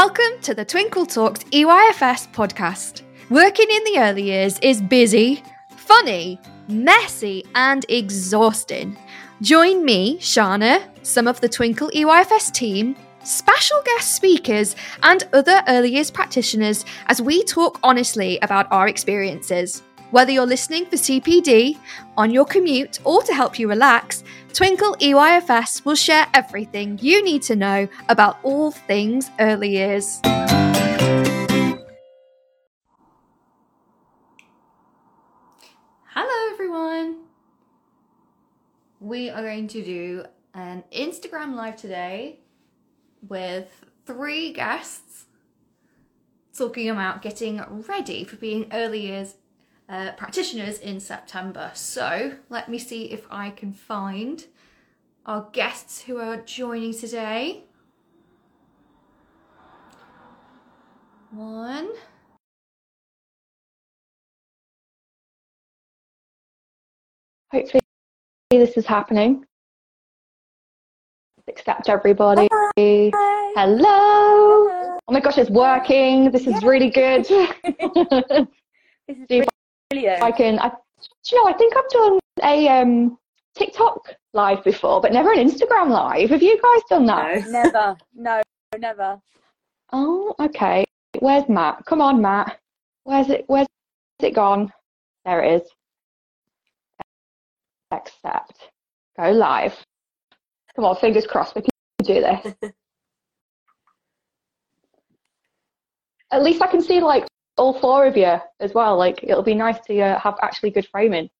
Welcome to the Twinkl Talks EYFS podcast. Working in the early years is busy, funny, messy and exhausting. Join me, Shána, some of the Twinkl EYFS team, special guest speakers and other early years practitioners as we talk honestly about our experiences. Whether you're listening for CPD, on your commute, or to help you relax, Twinkl EYFS will share everything you need to know about all things early years. Hello everyone! We are going to do an Instagram live today with three guests talking about getting ready for being early years practitioners in September. So let me see if I can find our guests who are joining today. One. Hopefully this is happening. Accept everybody. Hi. Hello. Hello. Oh my gosh, it's working. This is really good. This is brilliant. I think I've done a TikTok live before, but never an Instagram live. Have you guys done that? No, never. No, never. Oh, okay. Where's Matt? Come on, Matt. Where's it gone? There it is. Accept. Go live. Come on, fingers crossed we can do this. At least I can see all four of you as well. It'll be nice to have actually good framing.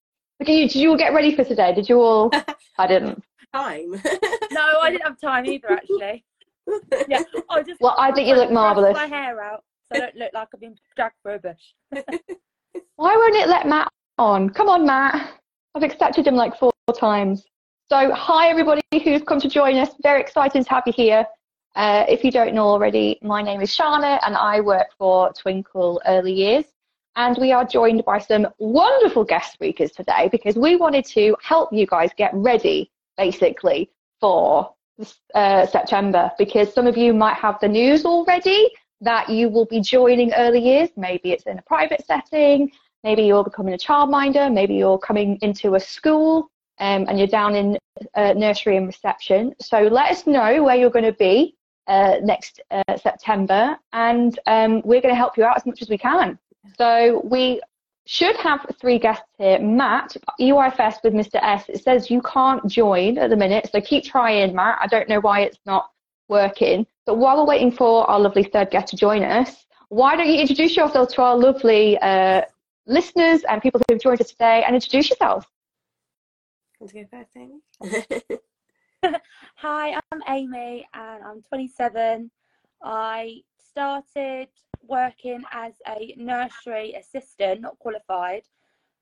Did you all get ready for today? Did you all? I didn't. Time. No, I didn't have time either, actually. Yeah. I think you look marvellous. My hair out so I don't look like I've been dragged for a bush. Why won't it let Matt on? Come on, Matt. I've accepted him 4 times. So hi everybody who's come to join us. Very excited to have you here. If you don't know already, my name is Shána and I work for Twinkl Early Years, and we are joined by some wonderful guest speakers today because we wanted to help you guys get ready basically for September, because some of you might have the news already that you will be joining Early Years. Maybe it's in a private setting, maybe you're becoming a childminder, maybe you're coming into a school and you're down in nursery and reception. So let us know where you're going to be next September, and we're going to help you out as much as we can. So we should have 3 guests here. Matt, EYFS with Mr. S, it says you can't join at the minute, so keep trying, Matt. I don't know why it's not working. But while we're waiting for our lovely 3rd guest to join us, why don't you introduce yourself to our lovely listeners and people who have joined us today, and introduce yourself. Want to go first, Amy? Hi, I'm Amy and I'm 27. I started working as a nursery assistant, not qualified,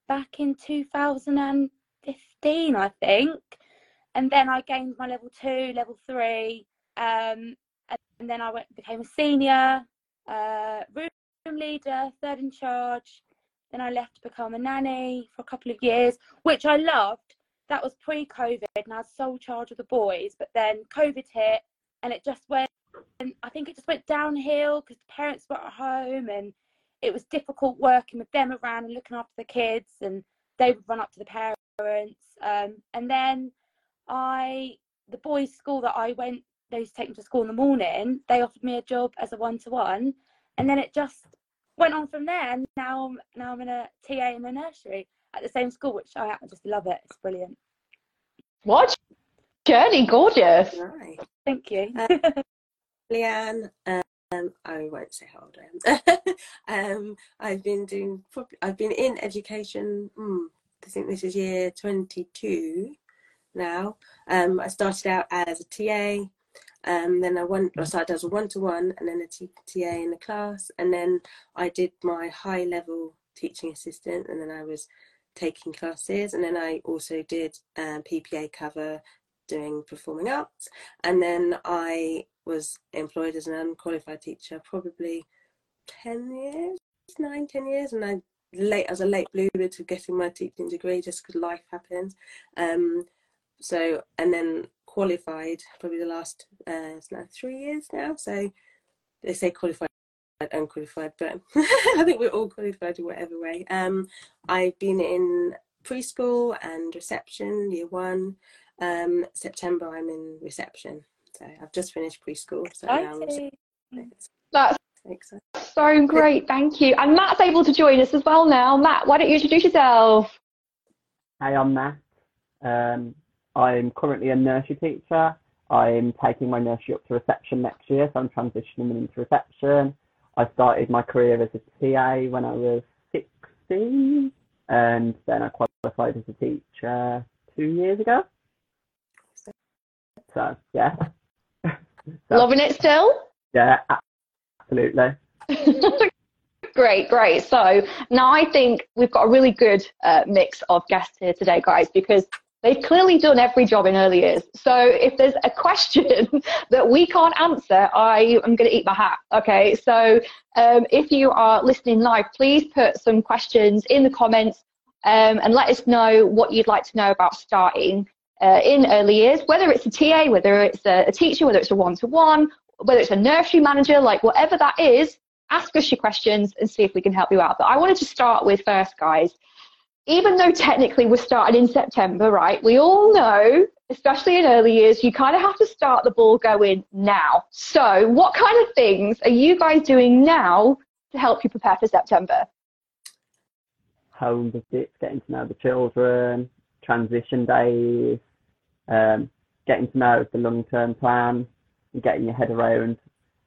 back in 2015, I think. And then I gained my level 2, level 3, and then I became a senior, room leader, 3rd in charge. Then I left to become a nanny for a couple of years, which I loved. That was pre-COVID and I was sole charge of the boys, but then COVID hit and it just went downhill because the parents were at home and it was difficult working with them around and looking after the kids, and they would run up to the parents. And then the boys' school that I went, they used to take me to school in the morning, they offered me a job as a one-to-one, and then it just went on from there, and now I'm in a TA in a nursery at the same school, which I just love it. It's brilliant. What journey, gorgeous. Right. Thank you. Leanne, I won't say how old I am. I've been in education, I think this is year 22 now. I started out as a TA, then I started as a one-to-one and then a TA in the class, and then I did my high level teaching assistant, and then I was taking classes, and then I also did PPA cover doing performing arts, and then I was employed as an unqualified teacher probably 9-10 years, and I was a late bloomer to getting my teaching degree just because life happens, so, and then qualified probably the last 3 years now, so they say qualified, unqualified, but I think we're all qualified in whatever way. I've been in preschool and reception, year 1. September I'm in reception. So I've just finished preschool. So now I'm That's so great. Thank you. And Matt's able to join us as well now. Matt, why don't you introduce yourself? Hey, I'm Matt. I'm currently a nursery teacher. I'm taking my nursery up to reception next year, so I'm transitioning into reception. I started my career as a TA when I was 16, and then I qualified as a teacher 2 years ago. So, yeah. Loving it still? Yeah, absolutely. Great. So now I think we've got a really good mix of guests here today, guys, because they've clearly done every job in early years. So if there's a question that we can't answer, I am going to eat my hat. Okay, so if you are listening live, please put some questions in the comments and let us know what you'd like to know about starting in early years, whether it's a TA, whether it's a teacher, whether it's a one-to-one, whether it's a nursery manager, like whatever that is, ask us your questions and see if we can help you out. But I wanted to start with first, guys, even though technically we're starting in September, right? We all know, especially in early years, you kind of have to start the ball going now. So what kind of things are you guys doing now to help you prepare for September? Home visits, getting to know the children, transition days, getting to know the long-term plan, and getting your head around,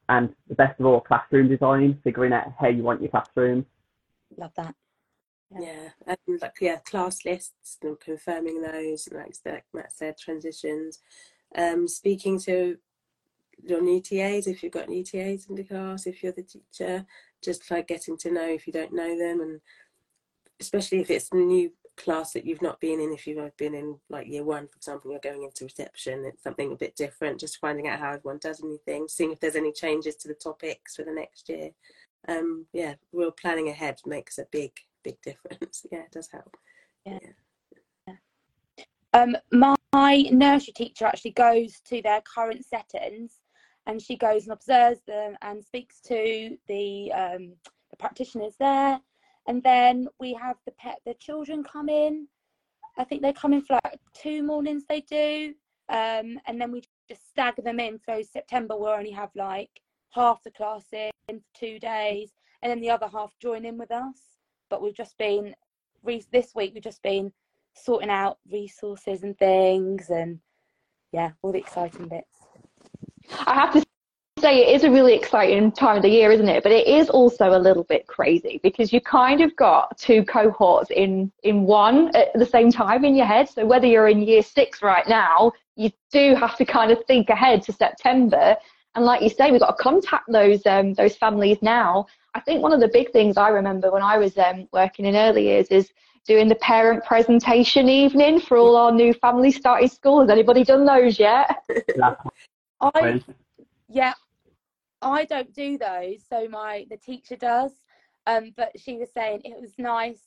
and the best of all, classroom design, figuring out how you want your classroom. Love that. Yeah, class lists and confirming those, and like Matt said, transitions. Speaking to your new TAs, if you've got new TAs in the class, if you're the teacher, just like getting to know if you don't know them, and especially if it's a new class that you've not been in. If you've been in like year 1, for example, you're going into reception, it's something a bit different, just finding out how everyone does anything, seeing if there's any changes to the topics for the next year. Real planning ahead makes a big difference. Yeah, it does help. Yeah. My nursery teacher actually goes to their current settings, and she goes and observes them and speaks to the practitioners there. And then we have the children come in. I think they come in for like 2 mornings they do. And then we just stagger them in. So September we'll only have like half the class in for 2 days, and then the other half join in with us. But this week we've just been sorting out resources and things, and yeah, all the exciting bits. I have to say it is a really exciting time of the year, isn't it? But it is also a little bit crazy because you kind of got 2 cohorts in one at the same time in your head. So whether you're in year 6 right now, you do have to kind of think ahead to September. And like you say, we've got to contact those families now. I think one of the big things I remember when I was working in early years is doing the parent presentation evening for all our new families starting school. Has anybody done those yet? I don't do those. So the teacher does. But she was saying it was nice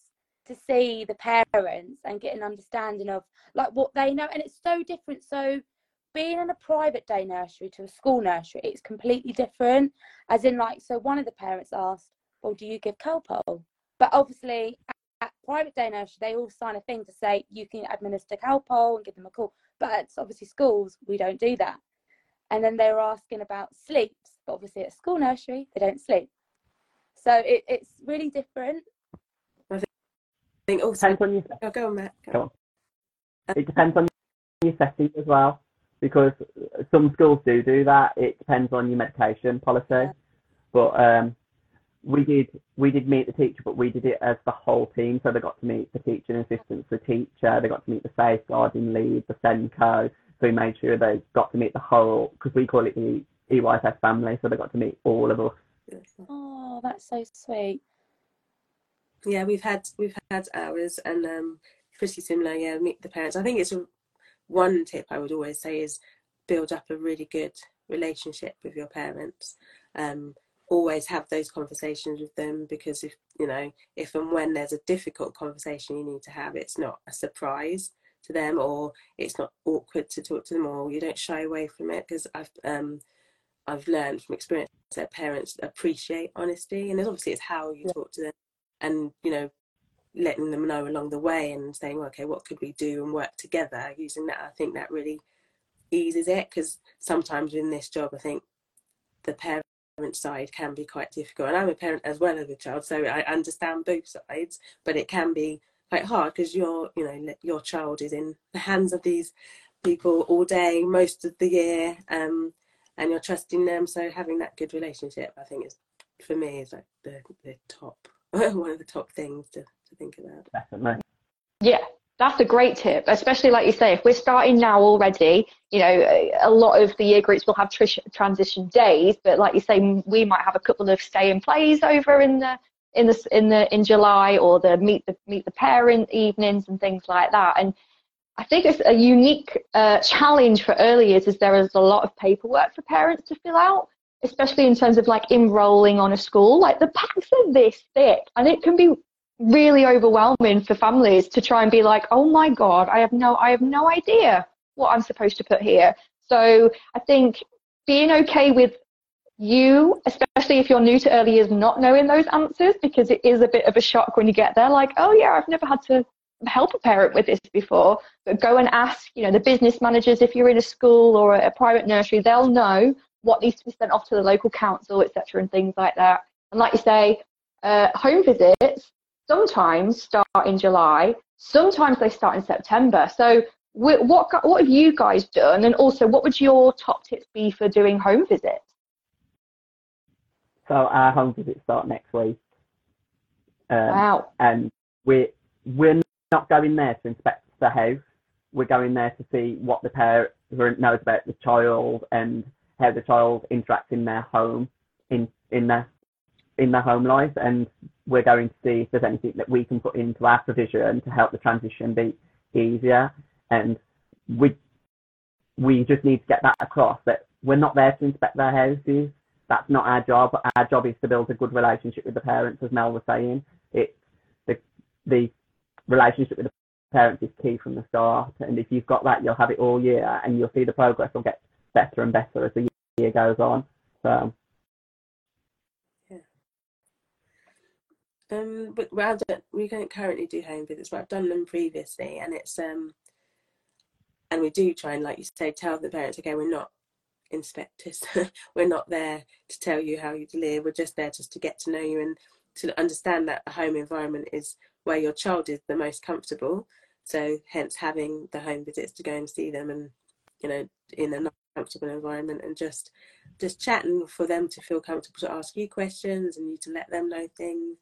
to see the parents and get an understanding of like what they know. And it's so different. So being in a private day nursery to a school nursery, it's completely different, as in like, so one of the parents asked, well, do you give Calpol? But obviously at private day nursery, they all sign a thing to say you can administer Calpol and give them a call. But it's obviously schools, we don't do that. And then they were asking about sleeps, but obviously at school nursery, they don't sleep. So it's really different. It depends on your setting as well, because some schools do that. It depends on your medication policy. Yeah. But we did meet the teacher, but we did it as the whole team. So they got to meet the teaching assistants, the teacher, they got to meet the safeguarding lead, the SENCO. So we made sure they got to meet the whole, because we call it the EYFS family. So they got to meet all of us. Oh, that's so sweet. Yeah, we've had ours, and pretty similar. Yeah, meet the parents. I think it's one tip I would always say is build up a really good relationship with your parents. Always have those conversations with them, because if and when there's a difficult conversation you need to have, it's not a surprise to them, or it's not awkward to talk to them, or you don't shy away from it. Because I've learned from experience that parents appreciate honesty, and obviously it's how you talk to them, and letting them know along the way and saying, well, okay, what could we do and work together using that. I think that really eases it, because sometimes in this job I think the parent side can be quite difficult, and I'm a parent as well as a child, so I understand both sides, but it can be quite hard because your child is in the hands of these people all day most of the year, and you're trusting them. So having that good relationship, I think, is, for me, is like the top one of the top things to think about. Definitely. Yeah, that's a great tip, especially like you say, if we're starting now already, a lot of the year groups will have transition days, but like you say, we might have a couple of stay and plays over in July, or the meet the parent evenings and things like that. And I think it's a unique challenge for early years, is there is a lot of paperwork for parents to fill out, especially in terms of like enrolling on a school. Like the packs are this thick, and it can be really overwhelming for families to try and be like, oh my God, I have no idea what I'm supposed to put here. So I think being okay with you, especially if you're new to early years, not knowing those answers, because it is a bit of a shock when you get there, like, oh yeah, I've never had to help a parent with this before. But go and ask the business managers. If you're in a school or a private nursery, they'll know what needs to be sent off to the local council, etc., and things like that. And like you say, home visits sometimes start in July, sometimes they start in September. So what have you guys done, and also what would your top tips be for doing home visits? So our home visits start next week. Wow. And we're not going there to inspect the house, we're going there to see what the parent knows about the child and how the child interacts in their home, in their home life, and we're going to see if there's anything that we can put into our provision to help the transition be easier. And we just need to get that across, that we're not there to inspect their houses. That's not our job. Our job is to build a good relationship with the parents, as Mel was saying. It's the relationship with the parents is key from the start, and if you've got that, you'll have it all year, and you'll see the progress will get better and better as the year goes on. So yeah, we don't currently do home visits, but I've done them previously, and it's and we do try and, like you say, tell the parents, okay, we're not inspectors we're not there to tell you how you live, we're just there just to get to know you and to understand that a home environment is where your child is the most comfortable, so hence having the home visits to go and see them, and in a not comfortable environment, and just chatting for them to feel comfortable to ask you questions and you to let them know things,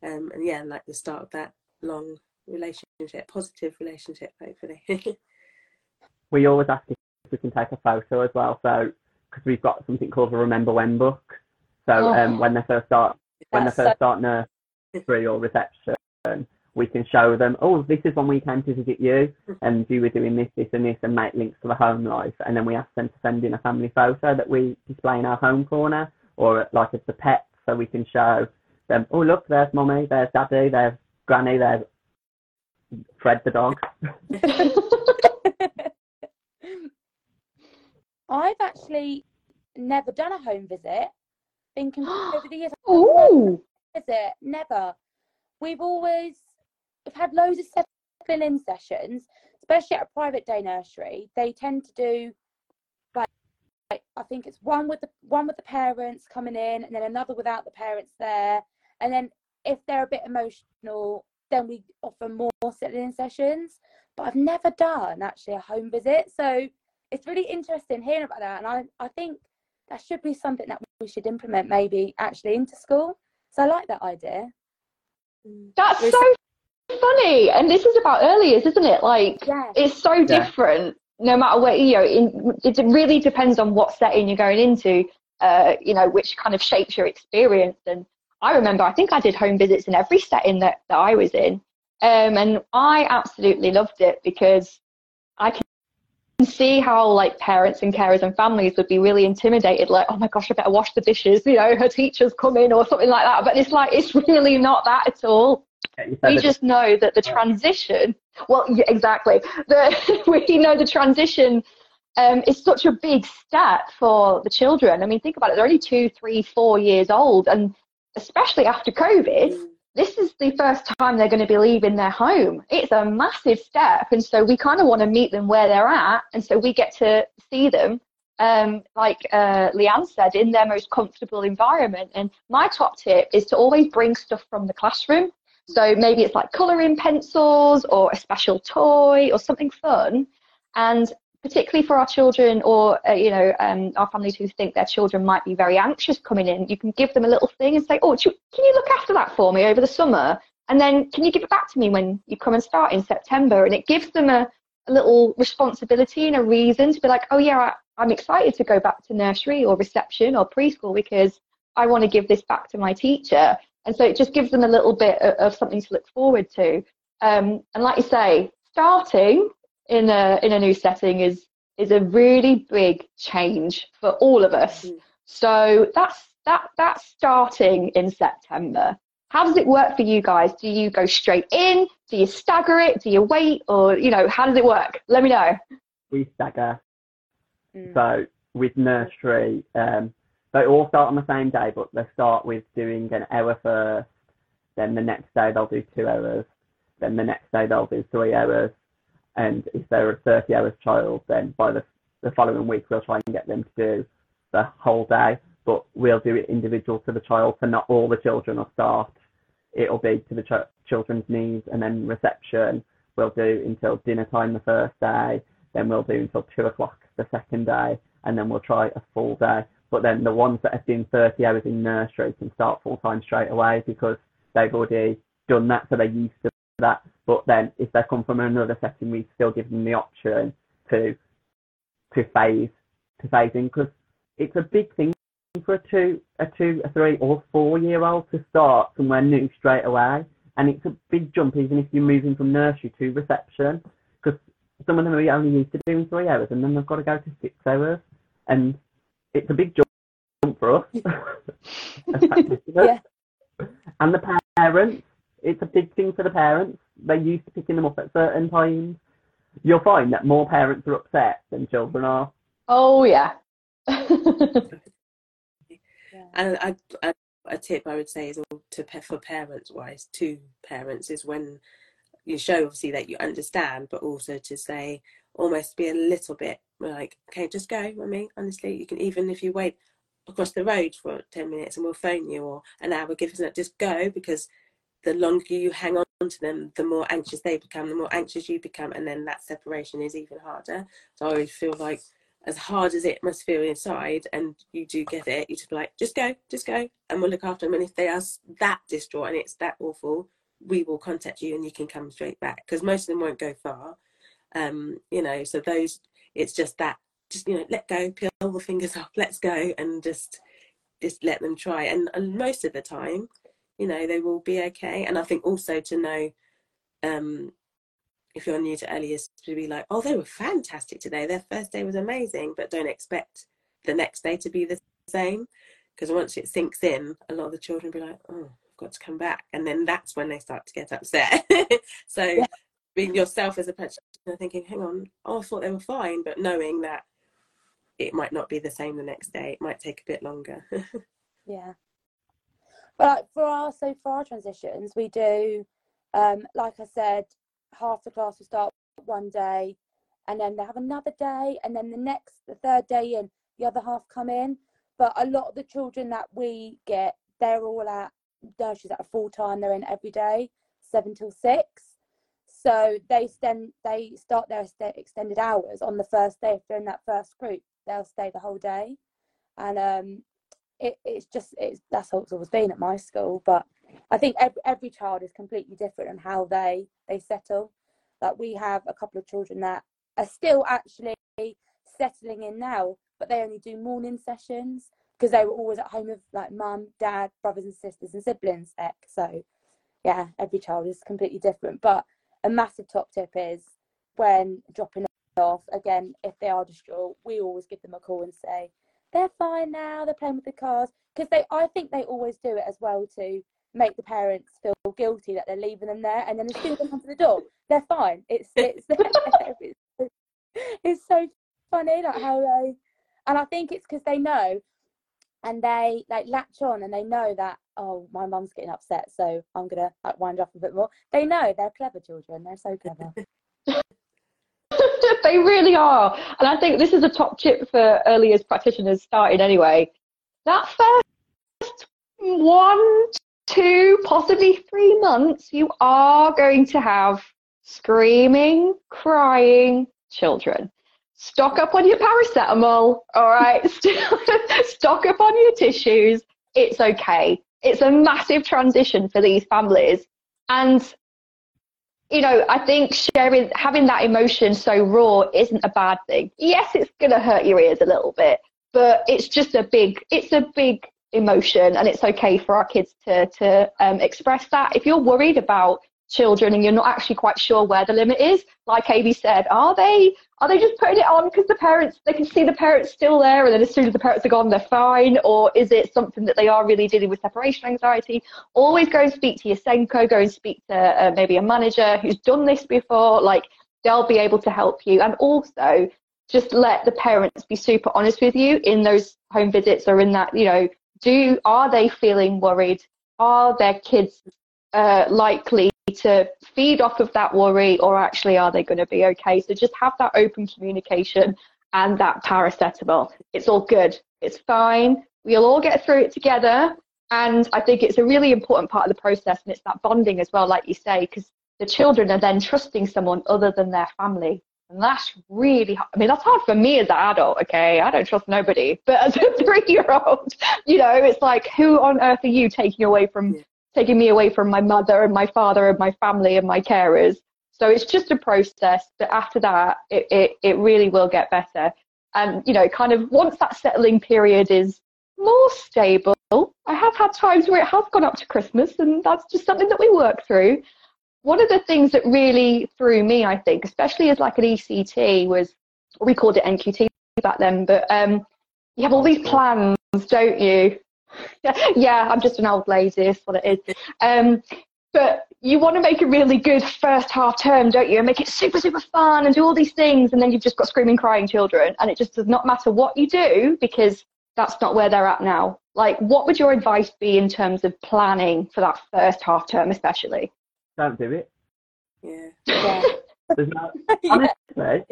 and yeah, like the start of that long relationship, positive relationship, hopefully. We always ask if we can take a photo as well, so because we've got something called a Remember When book, so when they first start nursery or reception, we can show them, oh, this is when we came to visit you, and you were doing this, this and this, and make links to the home life. And then we ask them to send in a family photo that we display in our home corner, or like as the pet, so we can show them, oh look, there's mummy, there's daddy, there's granny, there's Fred the dog. I've actually never done a home visit, thinking over the years. Oh, visit, never. We've had loads of settling-in sessions, especially at a private day nursery. They tend to do, like I think it's one with the parents coming in, and then another without the parents there. And then if they're a bit emotional, then we offer more settling-in sessions. But I've never done actually a home visit, so it's really interesting hearing about that. And I think that should be something that we should implement maybe actually into school. So I like that idea. That's so funny, and this is about early years, isn't it? Like, yeah. It's so different, no matter where it really depends on what setting you're going into, which kind of shapes your experience. And I remember, I think I did home visits in every setting that I was in, and I absolutely loved it, because I can see how like parents and carers and families would be really intimidated, like, oh my gosh, I better wash the dishes, her teacher's coming or something like that. But it's like, it's really not that at all. We just know that the transition, we know the transition It's such a big stat for the children. I mean, think about it. They're only 2, 3, 4 years old. And especially after COVID, this is the first time they're going to be leaving their home. It's a massive step. And so we kind of want to meet them where they're at. And so we get to see them, like Leanne said, in their most comfortable environment. And my top tip is to always bring stuff from the classroom. So maybe it's like colouring pencils or a special toy or something fun. And particularly for our children or, our families who think their children might be very anxious coming in, you can give them a little thing and say, oh, can you look after that for me over the summer? And then can you give it back to me when you come and start in September? And it gives them a little responsibility and a reason to be like, oh, yeah, I'm excited to go back to nursery or reception or preschool because I want to give this back to my teacher. And so it just gives them a little bit of something to look forward to. And like you say, starting in a new setting is a really big change for all of us. So that's starting in September. How does it work for you guys? Do you go straight in? Do you stagger it? Do you wait? Or, how does it work? Let me know. We stagger. So with nursery, they all start on the same day, but they start with doing an hour first. Then the next day they'll do 2 hours. Then the next day they'll do 3 hours. And if they're a 30-hour child, then by the following week, we'll try and get them to do the whole day. But we'll do it individual to the child, so not all the children will start. It'll be to the children's needs, and then reception we'll do until dinner time the first day. Then we'll do until 2 o'clock the second day, and then we'll try a full day. But then the ones that have been 30 hours in nursery can start full-time straight away because they've already done that, so they're used to that. But then if they come from another setting, we still give them the option to phase in, because it's a big thing for a 2, a 3 or 4 year old to start somewhere new straight away. And it's a big jump, even if you're moving from nursery to reception, because some of them are only used to doing 3 hours and then they've got to go to 6 hours, and it's a big jump for us. Yeah. And the parents, it's a big thing for the parents. They're used to picking them up at certain times. You'll find that more parents are upset than children are. Oh, yeah. And a tip I would say is for parents-wise, to parents, is when you show, obviously, that you understand, but also to say, almost be a little bit like, okay, just go. I mean, honestly, you can, even if you wait across the road for 10 minutes and we'll phone you, or an hour, give us that, just go, because the longer you hang on to them, the more anxious they become, the more anxious you become, and then that separation is even harder. So I always feel like, as hard as it must feel inside, and you do get it, you just be like, just go, and we'll look after them. And if they are that distraught and it's that awful, we will contact you and you can come straight back, because most of them won't go far. So those, it's just that, let go, peel all the fingers off, let's go, and just let them try. And most of the time, they will be okay. And I think also to know, if you're new to early years, to be like, oh, they were fantastic today, their first day was amazing, but don't expect the next day to be the same, because once it sinks in, a lot of the children be like, oh, I've got to come back, and then that's when they start to get upset. So yeah. Being yourself as a parent, thinking, hang on, I thought they were fine, but knowing that it might not be the same the next day, it might take a bit longer. Yeah. But for our transitions, we do, like I said, half the class will start one day, and then they have another day, and then the third day in, the other half come in. But a lot of the children that we get, they're all at nurseries at a full time. They're in every day, 7 till 6. So they start their extended hours on the first day. If they're in that first group, they'll stay the whole day, and that's how it's always been at my school. But I think every child is completely different on how they settle. Like, we have a couple of children that are still actually settling in now, but they only do morning sessions because they were always at home with like mum, dad, brothers and sisters and siblings. So yeah, every child is completely different. But a massive top tip is, when dropping off, again, if they are distraught, we always give them a call and say, they're fine now, they're playing with the cars, because I think they always do it as well to make the parents feel guilty that they're leaving them there, and then as soon as they come to the door, they're fine. It's so funny. really, like how they, and I think it's because they know and they like latch on and they know that, oh, my mum's getting upset, so I'm gonna like wind up a bit more. They know they're clever children, they're so clever. They really are. And I think this is a top tip for early years practitioners starting anyway. That first 1, 2, possibly 3 months, you are going to have screaming, crying children. Stock up on your paracetamol, all right? Stock up on your tissues. It's okay. It's a massive transition for these families. And, you know, I think sharing, having that emotion so raw isn't a bad thing. Yes, it's going to hurt your ears a little bit, but it's just a big emotion, and it's okay for our kids to express that. If you're worried about children and you're not actually quite sure where the limit is, like Amy said, are they just putting it on because the parents, they can see the parents still there, and then as soon as the parents are gone they're fine? Or is it something that they are really dealing with separation anxiety? Always go and speak to your SENCO, go and speak to maybe a manager who's done this before. Like, they'll be able to help you. And also just let the parents be super honest with you in those home visits, or in that, you know, are they feeling worried? Are their kids likely to feed off of that worry, or actually are they going to be okay? So just have that open communication and that paracetamol. It's all good. It's fine. We'll all get through it together. And I think it's a really important part of the process, and it's that bonding as well, like you say, because the children are then trusting someone other than their family. And that's really hard. I mean, that's hard for me as an adult, okay? I don't trust nobody. But as a 3-year-old, you know, it's like, who on earth are you taking me away from my mother and my father and my family and my carers? So it's just a process, but after that, it really will get better. And, you know, kind of once that settling period is more stable, I have had times where it has gone up to Christmas, and that's just something that we work through. One of the things that really threw me, I think, especially as like an ECT, was, we called it NQT back then, but you have all these plans, don't you? Yeah, I'm just an old lady, that's what it is. But you want to make a really good first half term, don't you? And make it super, super fun and do all these things, and then you've just got screaming, crying children, and it just does not matter what you do, because that's not where they're at now. Like, what would your advice be in terms of planning for that first half term especially? Don't do it. Yeah. There's no, honestly,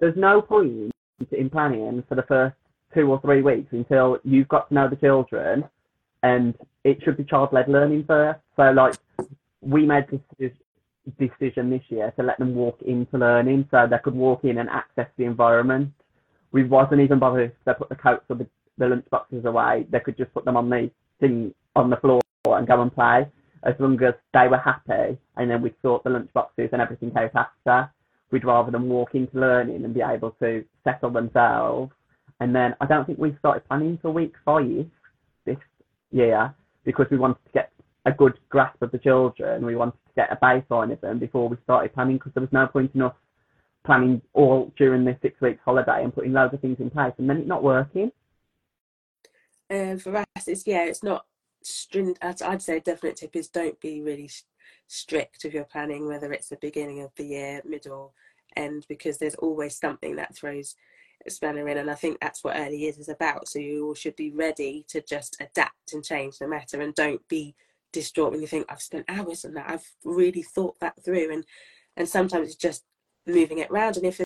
there's no point in planning for the first 2 or 3 weeks until you've got to know the children, and it should be child-led learning first. So, like, we made this decision this year to let them walk into learning, so they could walk in and access the environment. We wasn't even bothered if they put the coats or the lunch boxes away. They could just put them on the thing on the floor and go and play, as long as they were happy, and then we'd sort the lunch boxes and everything out after. We'd rather them walk into learning and be able to settle themselves. And then I don't think we started planning for week 5 this year, because we wanted to get a good grasp of the children. We wanted to get a baseline of them before we started planning, because there was no point in us planning all during the 6 weeks holiday and putting loads of things in place and then it not working. For us, it's not stringent. I'd say a definite tip is don't be really strict with your planning, whether it's the beginning of the year, middle, end, because there's always something that throws spanner in, and I think that's what early years is about. So you all should be ready to just adapt and change the matter, and don't be distraught when you think, I've spent hours on that, I've really thought that through. And sometimes it's just moving it around, and if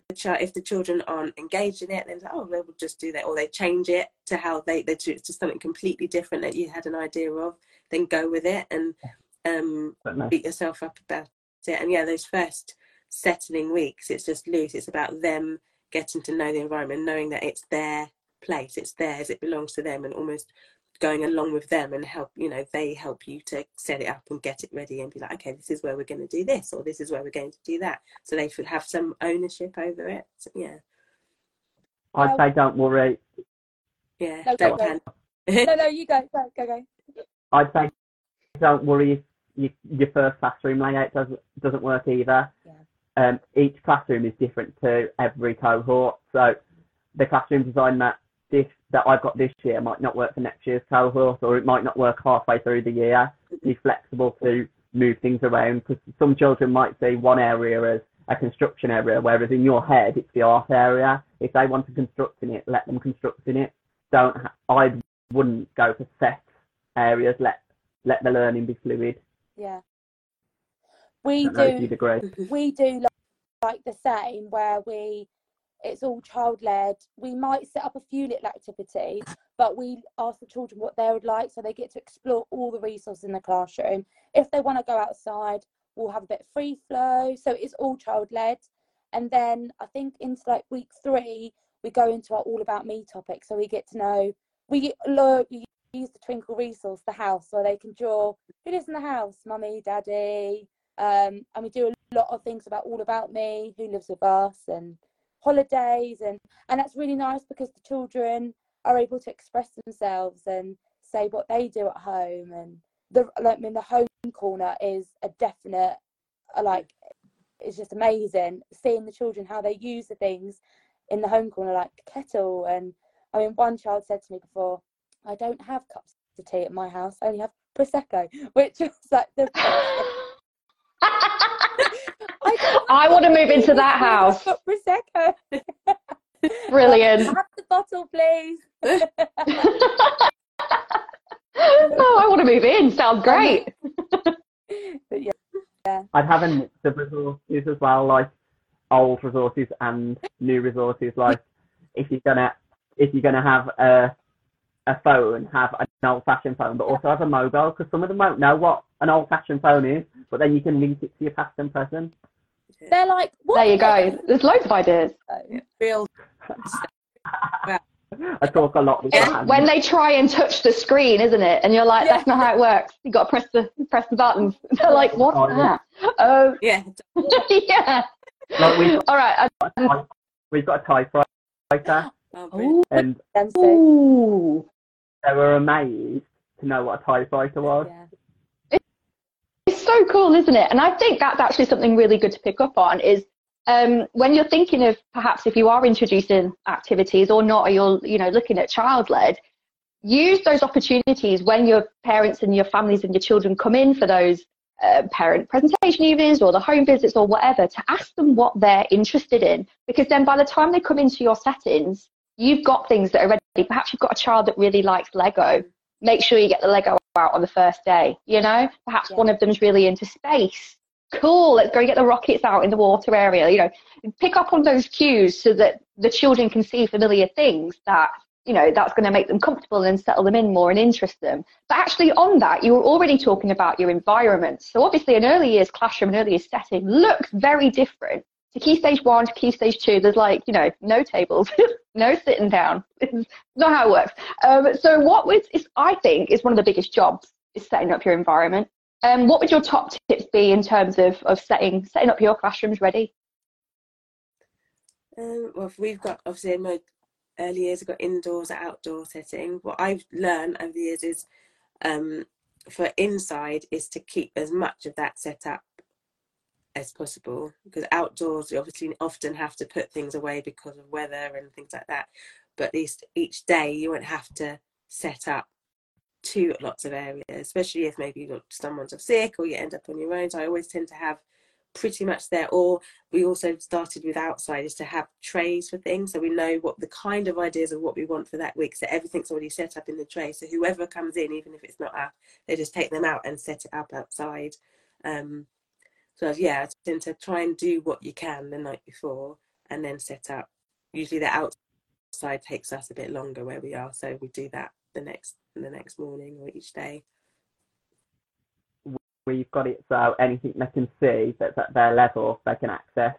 the children aren't engaged in it, then like, oh, they will just do that, or they change it to how they do, it's just something completely different that you had an idea of, then go with it and beat yourself up about it. And those first settling weeks, it's just loose, it's about them getting to know the environment, knowing that it's their place, it's theirs, it belongs to them, and almost going along with them and help, you know, they help you to set it up and get it ready and be like, okay, this is where we're going to do this, or this is where we're going to do that. So they should have some ownership over it. So, I'd say don't worry. Yeah, no, don't panic. No, you go. Go. I'd say don't worry if your first classroom layout doesn't work either. Yeah. Each classroom is different to every cohort, so the classroom design that I've got this year might not work for next year's cohort, or it might not work halfway through the year. Be flexible to move things around, because some children might see one area as a construction area, whereas in your head, it's the art area. If they want to construct in it, let them construct in it. I wouldn't go for set areas. Let the learning be fluid. Yeah. We do like the same where it's all child-led. We might set up a few little activities, but we ask the children what they would like, so they get to explore all the resources in the classroom. If they want to go outside, we'll have a bit of free flow. So it's all child-led. And then I think into like week 3, we go into our all about me topic. So we get to know, we use the Twinkl resource, the house, where they can draw who lives in the house, mummy, daddy. And we do a lot of things about all about me, who lives with us, and holidays, and that's really nice because the children are able to express themselves and say what they do at home. And the home corner is a definite, it's just amazing seeing the children how they use the things in the home corner, like the kettle. And I mean, one child said to me before, I don't have cups of tea at my house, I only have Prosecco, which was like the I want to move into that house. Prosecco. Brilliant. Have the bottle, please. Oh, I want to move in. Sounds great. But yeah. I'd have a mix of resources as well, like old resources and new resources. Like if you're gonna have a phone, have an old-fashioned phone, but also have a mobile, because some of them won't know what an old-fashioned phone is, but then you can link it to your past and present. They're like, what? There you go. There's loads of ideas. Real. I talk a lot with them. When they try and touch the screen, isn't it? And you're like, that's not how it works. You've got to press the buttons. They're like, what's that? Oh. Yeah. Yeah. Like we've got a typewriter. Oh, and they were amazed to know what a typewriter was. Yeah. It's so cool, isn't it? And I think that's actually something really good to pick up on is when you're thinking of perhaps if you are introducing activities or not, or you're looking at child-led, use those opportunities when your parents and your families and your children come in for those parent presentation evenings or the home visits or whatever, to ask them what they're interested in, because then by the time they come into your settings, you've got things that are ready. Perhaps you've got a child that really likes Lego. Make sure you get the Lego out on the first day, perhaps one of them's really into space. Cool, let's go get the rockets out in the water area. Pick up on those cues so that the children can see familiar things that that's going to make them comfortable and settle them in more and interest them. But actually on that, you were already talking about your environment. So obviously an early years classroom, an early years setting looks very different to Key Stage 1, to Key Stage 2. There's no tables, no sitting down. It's not how it works. So I think is one of the biggest jobs is setting up your environment. What would your top tips be in terms of setting up your classrooms ready? Well, we've got obviously in my early years, I've got indoors and outdoor setting. What I've learned over the years is for inside is to keep as much of that set up as possible, because outdoors we obviously often have to put things away because of weather and things like that, but at least each day you won't have to set up two lots of areas, especially if maybe someone's sick or you end up on your own. So I always tend to have pretty much there, or we also started with outside is to have trays for things, so we know what the kind of ideas of what we want for that week, so everything's already set up in the tray, so whoever comes in, even if it's not up, they just take them out and set it up outside. So yeah, I tend to try and do what you can the night before and then set up. Usually the outside takes us a bit longer where we are, so we do that the next morning or each day. We've got it so anything they can see that's at their level they can access.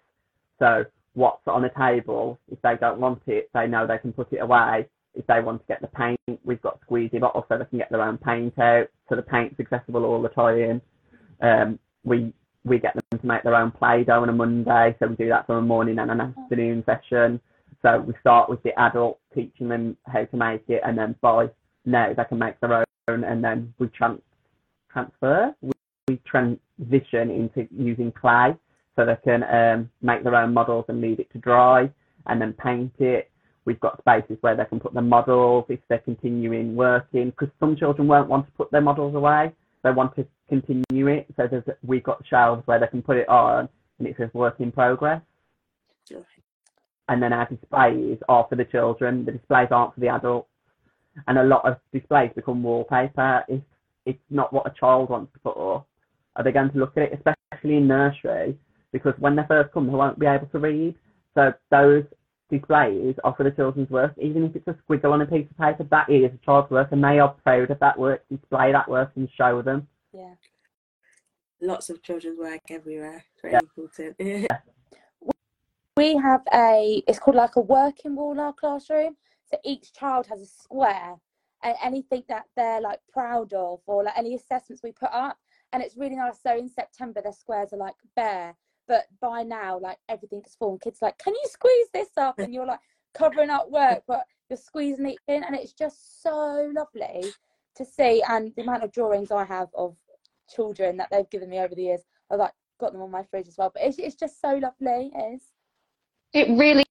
So what's on the table, if they don't want it, they know they can put it away. If they want to get the paint, we've got squeezy bottles so they can get their own paint out, so the paint's accessible all the time. We get them to make their own Play-Doh on a Monday, so we do that for a morning and an afternoon session. So we start with the adult teaching them how to make it, and then by now they can make their own, and then we transition into using clay, so they can make their own models and leave it to dry and then paint it. We've got spaces where they can put their models if they're continuing working, because some children won't want to put their models away, they want to continue it, so we've got shelves where they can put it on and it says work in progress. Okay. And then our displays are for the children. The displays aren't for the adults. And a lot of displays become wallpaper. It's not what a child wants to put up. Are they going to look at it, especially in nursery? Because when they first come, they won't be able to read. So those displays are for the children's work. Even if it's a squiggle on a piece of paper, that is a child's work, and they are proud of that work, display that work and show them. Yeah. Lots of children's work everywhere. It's very important. Yeah. We have it's called like a working wall in our classroom. So each child has a square and anything that they're like proud of, or like any assessments we put up. And it's really nice. So in September, their squares are like bare. But by now, like, everything's full. And kids are like, can you squeeze this up? And you're like covering up work, but you're squeezing it in. And it's just so lovely to see. And the amount of drawings I have of children that they've given me over the years, I've like got them on my fridge as well. But it's just so lovely. It is. It really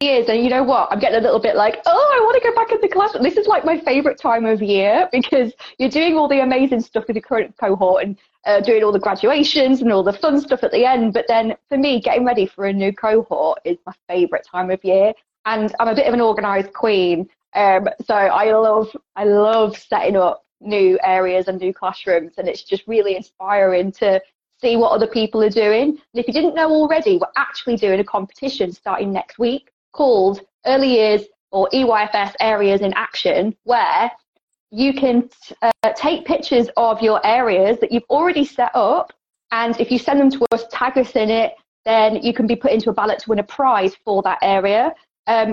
is. And you know what? I'm getting a little bit like, oh, I want to go back into classroom. This is like my favourite time of year, because you're doing all the amazing stuff with the current cohort and doing all the graduations and all the fun stuff at the end. But then for me, getting ready for a new cohort is my favourite time of year, and I'm a bit of an organised queen, so I love setting up new areas and new classrooms, and it's just really inspiring to see what other people are doing. And if you didn't know already, we're actually doing a competition starting next week called Early Years or EYFS Areas in Action, where you can take pictures of your areas that you've already set up, and if you send them to us, tag us in it, then you can be put into a ballot to win a prize for that area.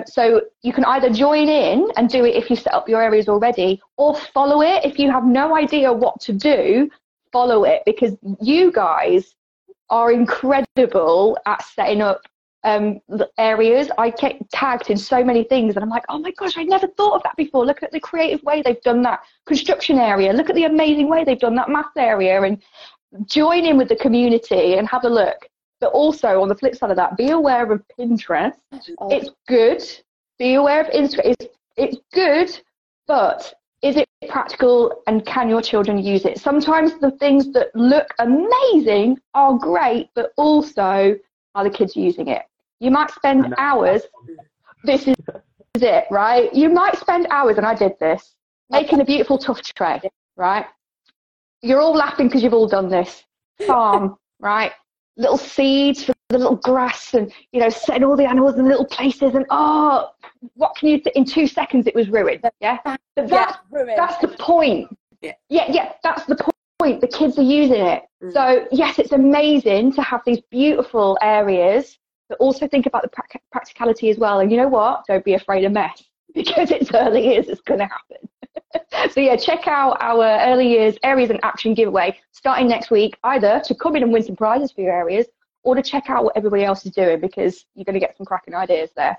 So you can either join in and do it if you set up your areas already, or follow it. If you have no idea what to do, follow it, because you guys are incredible at setting up areas. I get tagged in so many things, and I'm like, oh my gosh, I never thought of that before. Look at the creative way they've done that construction area. Look at the amazing way they've done that math area. And join in with the community and have a look. But also, on the flip side of that, be aware of Pinterest. Oh. It's good. Be aware of Instagram. It's good, but is it practical, and can your children use it? Sometimes the things that look amazing are great, but also, are the kids using it? You might spend hours, this is it, right? You might spend hours, and I did this, making a beautiful tuff tray, right? You're all laughing because you've all done this. Farm, right? Little seeds for the little grass, and, you know, setting all the animals in little places, and oh, what can you, in 2 seconds it was ruined, yeah? That's the point. Yeah, that's the point. The kids are using it. So yes, it's amazing to have these beautiful areas, but also think about the practicality as well. And you know what, don't be afraid of mess, because it's early years, it's going to happen. So yeah, check out our Early Years Areas in Action giveaway starting next week, either to come in and win some prizes for your areas, or to check out what everybody else is doing, because you're going to get some cracking ideas there.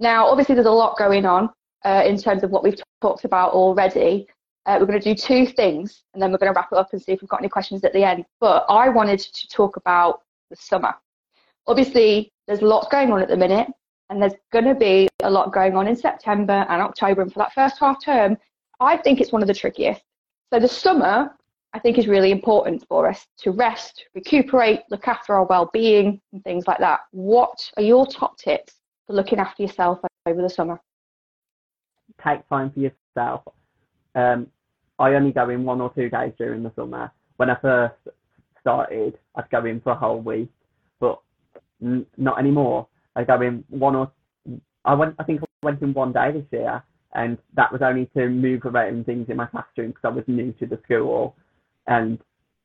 Now obviously there's a lot going on in terms of what we've talked about already. We're going to do two things, and then we're going to wrap it up and see if we've got any questions at the end. But I wanted to talk about the summer. Obviously, there's lots going on at the minute, and there's going to be a lot going on in September and October. And for that first half term, I think it's one of the trickiest. So the summer, I think, is really important for us to rest, recuperate, look after our well-being and things like that. What are your top tips for looking after yourself over the summer? Take time for yourself. I only go in 1 or 2 days during the summer. When I first started, I'd go in for a whole week, but not anymore. I go in I think I went in 1 day this year, and that was only to move around things in my classroom because I was new to the school, and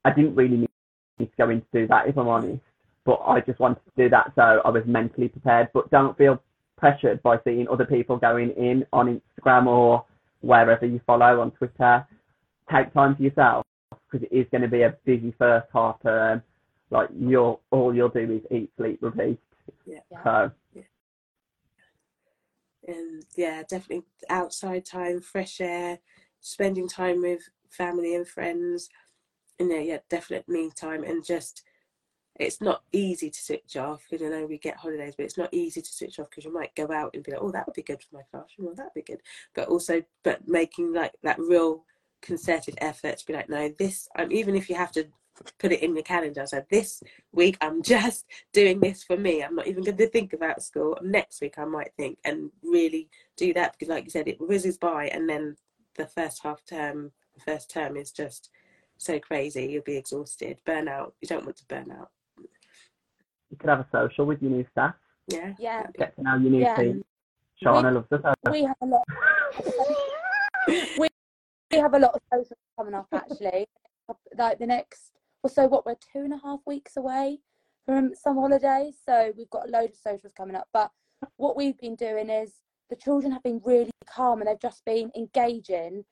I didn't really need to go in to do that, if I'm honest, but I just wanted to do that so I was mentally prepared. But don't feel pressured by seeing other people going in on Instagram or wherever you follow on Twitter. Take time for yourself, because it is going to be a busy first half term. Like, all you'll do is eat, sleep, repeat. Definitely outside time, fresh air, spending time with family and friends, and definite me time. And just, it's not easy to switch off, because I know we get holidays, but it's not easy to switch off, because you might go out and be like, oh, that would be good for my classroom, or that would be good. But also, making like that real concerted effort to be like, no, this, even if you have to put it in your calendar. I said, this week I'm just doing this for me. I'm not even going to think about school. Next week I might think, and really do that, because like you said, it whizzes by, and then the first term is just so crazy. You'll be exhausted, burnout. You don't want to burn out. You could have a social with your new staff. Yeah. Yeah. Get to know your new team. Shána loves us. We have a lot of socials coming up, actually. Like the next, so what, we're 2.5 weeks away from some holidays, so we've got a load of socials coming up. But what we've been doing is the children have been really calm, and they've just been engaging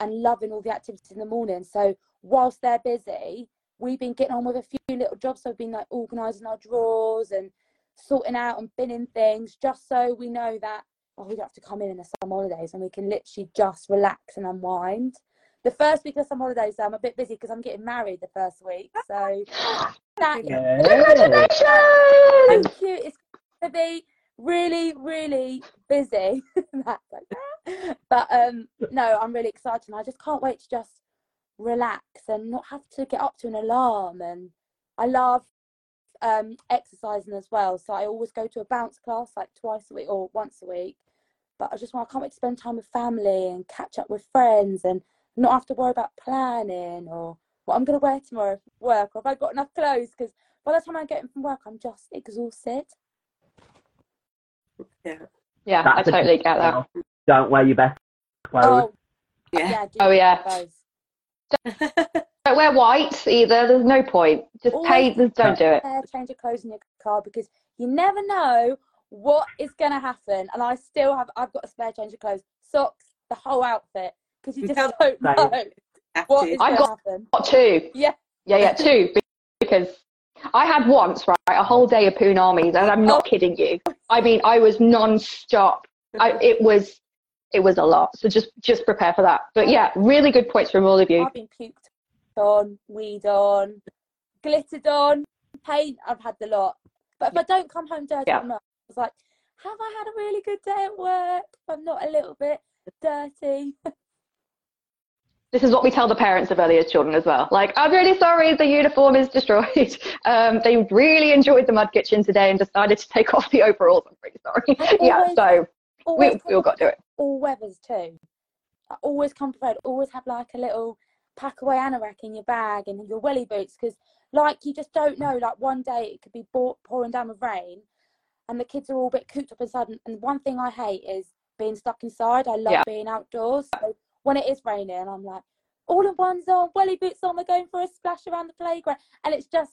and loving all the activities in the morning. So whilst they're busy, we've been getting on with a few little jobs. So we've been like organising our drawers and sorting out and binning things, just so we know that we don't have to come in the summer holidays, and we can literally just relax and unwind. The first week of summer holidays, I'm a bit busy because I'm getting married the first week. So, congratulations! Thank you. It's going to be really, really busy. But no, I'm really excited, and I just can't wait to just relax and not have to get up to an alarm. And I love exercising as well. So I always go to a bounce class like twice a week or once a week. But I can't wait to spend time with family and catch up with friends, and not have to worry about planning or what I'm going to wear tomorrow for work, or if I've got enough clothes, because by the time I get in from work, I'm just exhausted. Yeah, I totally get that. Don't wear your best clothes. Don't wear white either. There's no point. Just don't do it. Change your clothes in your car, because you never know what is going to happen. And I've got a spare change of clothes, socks, the whole outfit. Because you just don't know what is going to happen. I've got two. Yeah, two. Because I had once, right, a whole day of punamis, and I'm not kidding you. I mean, I was non-stop. It was a lot. So just prepare for that. But yeah, really good points from all of you. I've been puked on, weed on, glittered on, paint. I've had the lot. But if I don't come home dirty enough, I was like, have I had a really good day at work? I'm not a little bit dirty. This is what we tell the parents of earlier children as well. Like, I'm really sorry the uniform is destroyed. They really enjoyed the mud kitchen today and decided to take off the overalls. I'm really sorry. We all got to do it. All weathers too. I always come prepared. Always have like a little pack away anorak in your bag and your welly boots, because like you just don't know. Like one day it could be pouring down with rain, and the kids are all a bit cooped up inside. And one thing I hate is being stuck inside. I love being outdoors. So when it is raining, I'm like, all in ones on, welly boots on, we're going for a splash around the playground. And it's just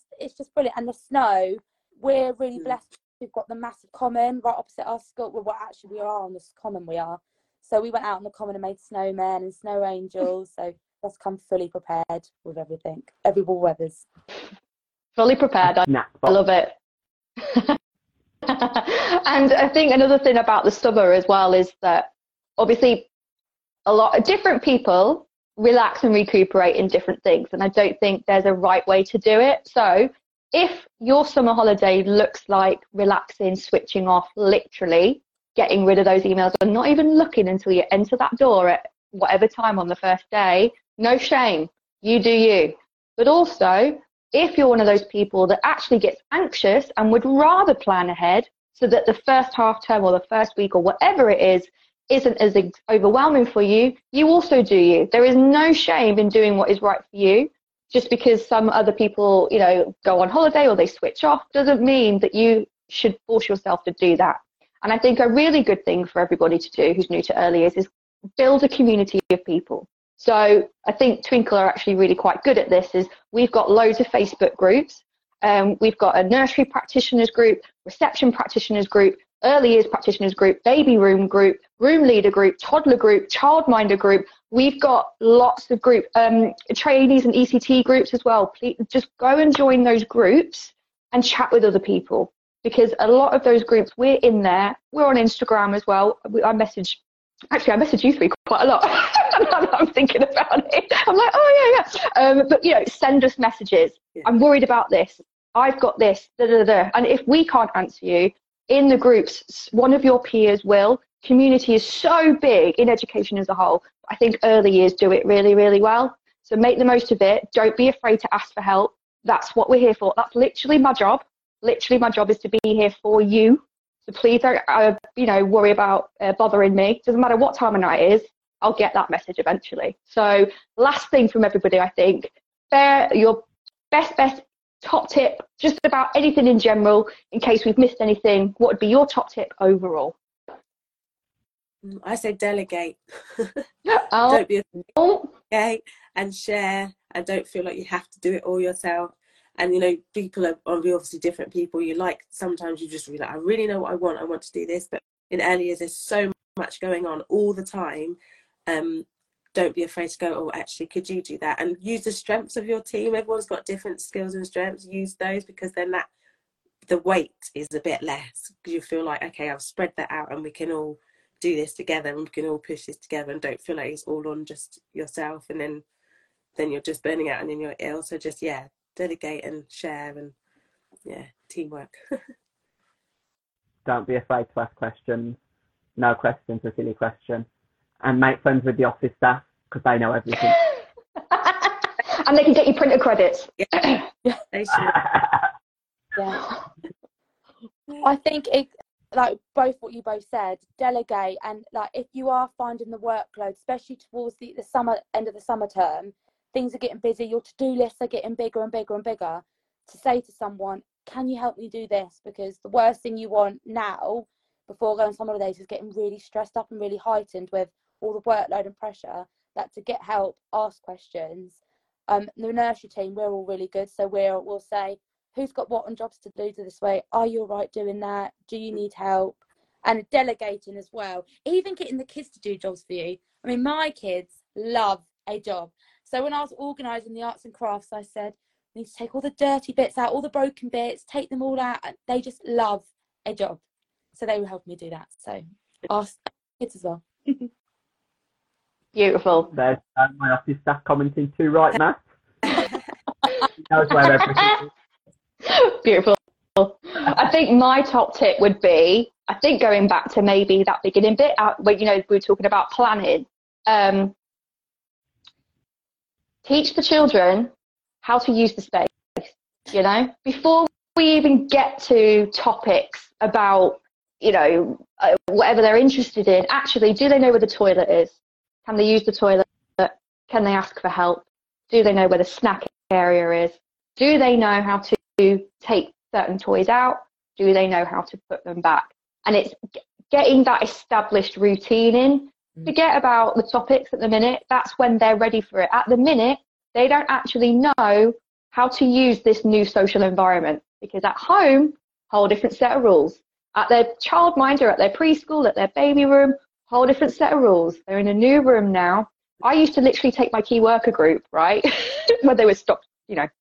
brilliant. And the snow, we're really blessed. We've got the massive common right opposite our school. Well, actually, we are on this common, we are. So we went out on the common and made snowmen and snow angels. So let's come fully prepared with everything. Every all weathers. Fully prepared. I love it. And I think another thing about the summer as well is that obviously, a lot of different people relax and recuperate in different things, and I don't think there's a right way to do it. So if your summer holiday looks like relaxing, switching off, literally getting rid of those emails and not even looking until you enter that door at whatever time on the first day, no shame, you do you. But also, if you're one of those people that actually gets anxious and would rather plan ahead so that the first half term or the first week or whatever it is isn't as overwhelming for you, you also do you. There is no shame in doing what is right for you. Just because some other people, go on holiday or they switch off doesn't mean that you should force yourself to do that. And I think a really good thing for everybody to do who's new to early years is build a community of people. So I think Twinkl are actually really quite good at this. Is we've got loads of Facebook groups. We've got a nursery practitioners group, reception practitioners group, early years practitioners group, baby room group, room leader group, toddler group, childminder group. We've got lots of group trainees and ECT groups as well. Please just go and join those groups and chat with other people, because a lot of those groups, we're in there. We're on Instagram as well. I message you three quite a lot. I'm thinking about it. I'm like, but send us messages. Yeah. I'm worried about this. I've got this. Da, da, da. And if we can't answer you, in the groups, one of your peers will. Community is so big in education as a whole. I think early years do it really, really well. So make the most of it. Don't be afraid to ask for help. That's what we're here for. That's literally my job. Literally my job is to be here for you. So please don't, worry about bothering me. Doesn't matter what time of night it is, I'll get that message eventually. So last thing from everybody, I think, your best top tip, just about anything in general, in case we've missed anything, what would be your top tip overall? I say delegate. Don't be afraid, okay? And share, and don't feel like you have to do it all yourself. And people are obviously different people. Sometimes you just really I really know what I want to do this. But in early years, there's so much going on all the time. Don't be afraid to go, oh, actually, could you do that? And use the strengths of your team. Everyone's got different skills and strengths. Use those, because then the weight is a bit less. You feel like, okay, I've spread that out and we can all do this together and we can all push this together, and don't feel like it's all on just yourself, and then you're just burning out and then you're ill. So just, delegate and share, and teamwork. Don't be afraid to ask questions. No question's a silly question. And make friends with the office staff, because they know everything. And they can get you printer credits. They should. I think it, both what you both said, delegate, and if you are finding the workload, especially towards the summer, end of the summer term, things are getting busy, your to-do lists are getting bigger and bigger and bigger, to say to someone, can you help me do this? Because the worst thing you want now, before going on some holidays, is getting really stressed up and really heightened with all the workload and pressure, that to get help, ask questions. The nursery team, we're all really good. So we'll say, who's got what on jobs to do this way? Are you all right doing that? Do you need help? And delegating as well. Even getting the kids to do jobs for you. I mean, my kids love a job. So when I was organising the arts and crafts, I said, we need to take all the dirty bits out, all the broken bits, take them all out. And they just love a job. So they will help me do that. So ask kids as well. Beautiful. There's my office staff commenting too, right, Matt? Knows where everything is. Beautiful. I think my top tip would be, going back to maybe that beginning bit, when we were talking about planning. Teach the children how to use the space, before we even get to topics about whatever they're interested in. Actually, do they know where the toilet is? Can they use the toilet? Can they ask for help? Do they know where the snack area is? Do they know how to take certain toys out? Do they know how to put them back? And it's getting that established routine in. Forget about the topics at the minute. That's when they're ready for it. At the minute, they don't actually know how to use this new social environment, because at home, whole different set of rules. At their childminder, at their preschool, at their baby room, whole different set of rules. They're in a new room now. I used to literally take my key worker group, right, when they would stop,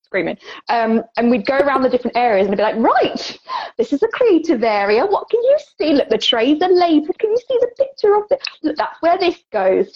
screaming. And we'd go around the different areas and I'd be like, right, this is a creative area. What can you see? Look, the trays are labelled. Can you see the picture of it? Look, that's where this goes.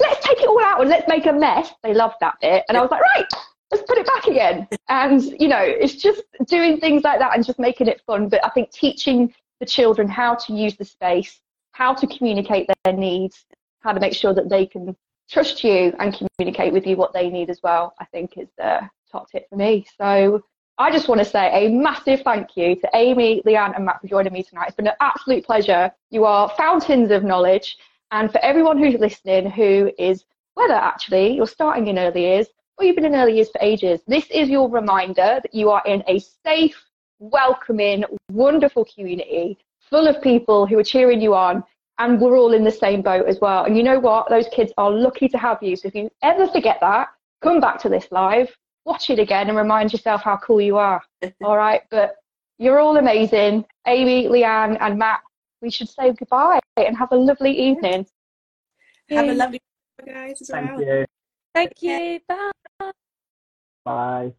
Let's take it all out and let's make a mess. They loved that bit. And I was like, right, let's put it back again. And, it's just doing things like that and just making it fun. But I think teaching the children how to use the space, how to communicate their needs, how to make sure that they can trust you and communicate with you what they need as well, I think is the top tip for me. So I just want to say a massive thank you to Amy, Leanne and Matt for joining me tonight. It's been an absolute pleasure. You are fountains of knowledge, and for everyone who's listening who is, whether actually you're starting in early years or you've been in early years for ages, this is your reminder that you are in a safe, welcoming, wonderful community full of people who are cheering you on, and we're all in the same boat as well. And you know what, those kids are lucky to have you. So if you ever forget that, come back to this live, watch it again and remind yourself how cool you are. All right, but you're all amazing. Amy, Leanne and Matt, we should say goodbye and have a lovely evening. Have a lovely evening, guys, as well. Thank you. Bye.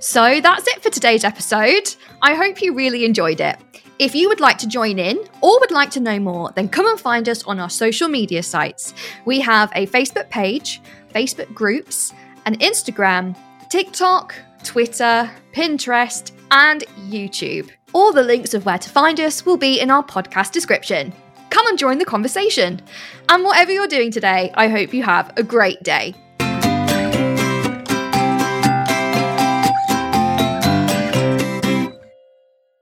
So that's it for today's episode. I hope you really enjoyed it. If you would like to join in or would like to know more, then come and find us on our social media sites. We have a Facebook page, Facebook groups, an Instagram, TikTok, Twitter, Pinterest, and YouTube. All the links of where to find us will be in our podcast description. Come and join the conversation. And whatever you're doing today, I hope you have a great day.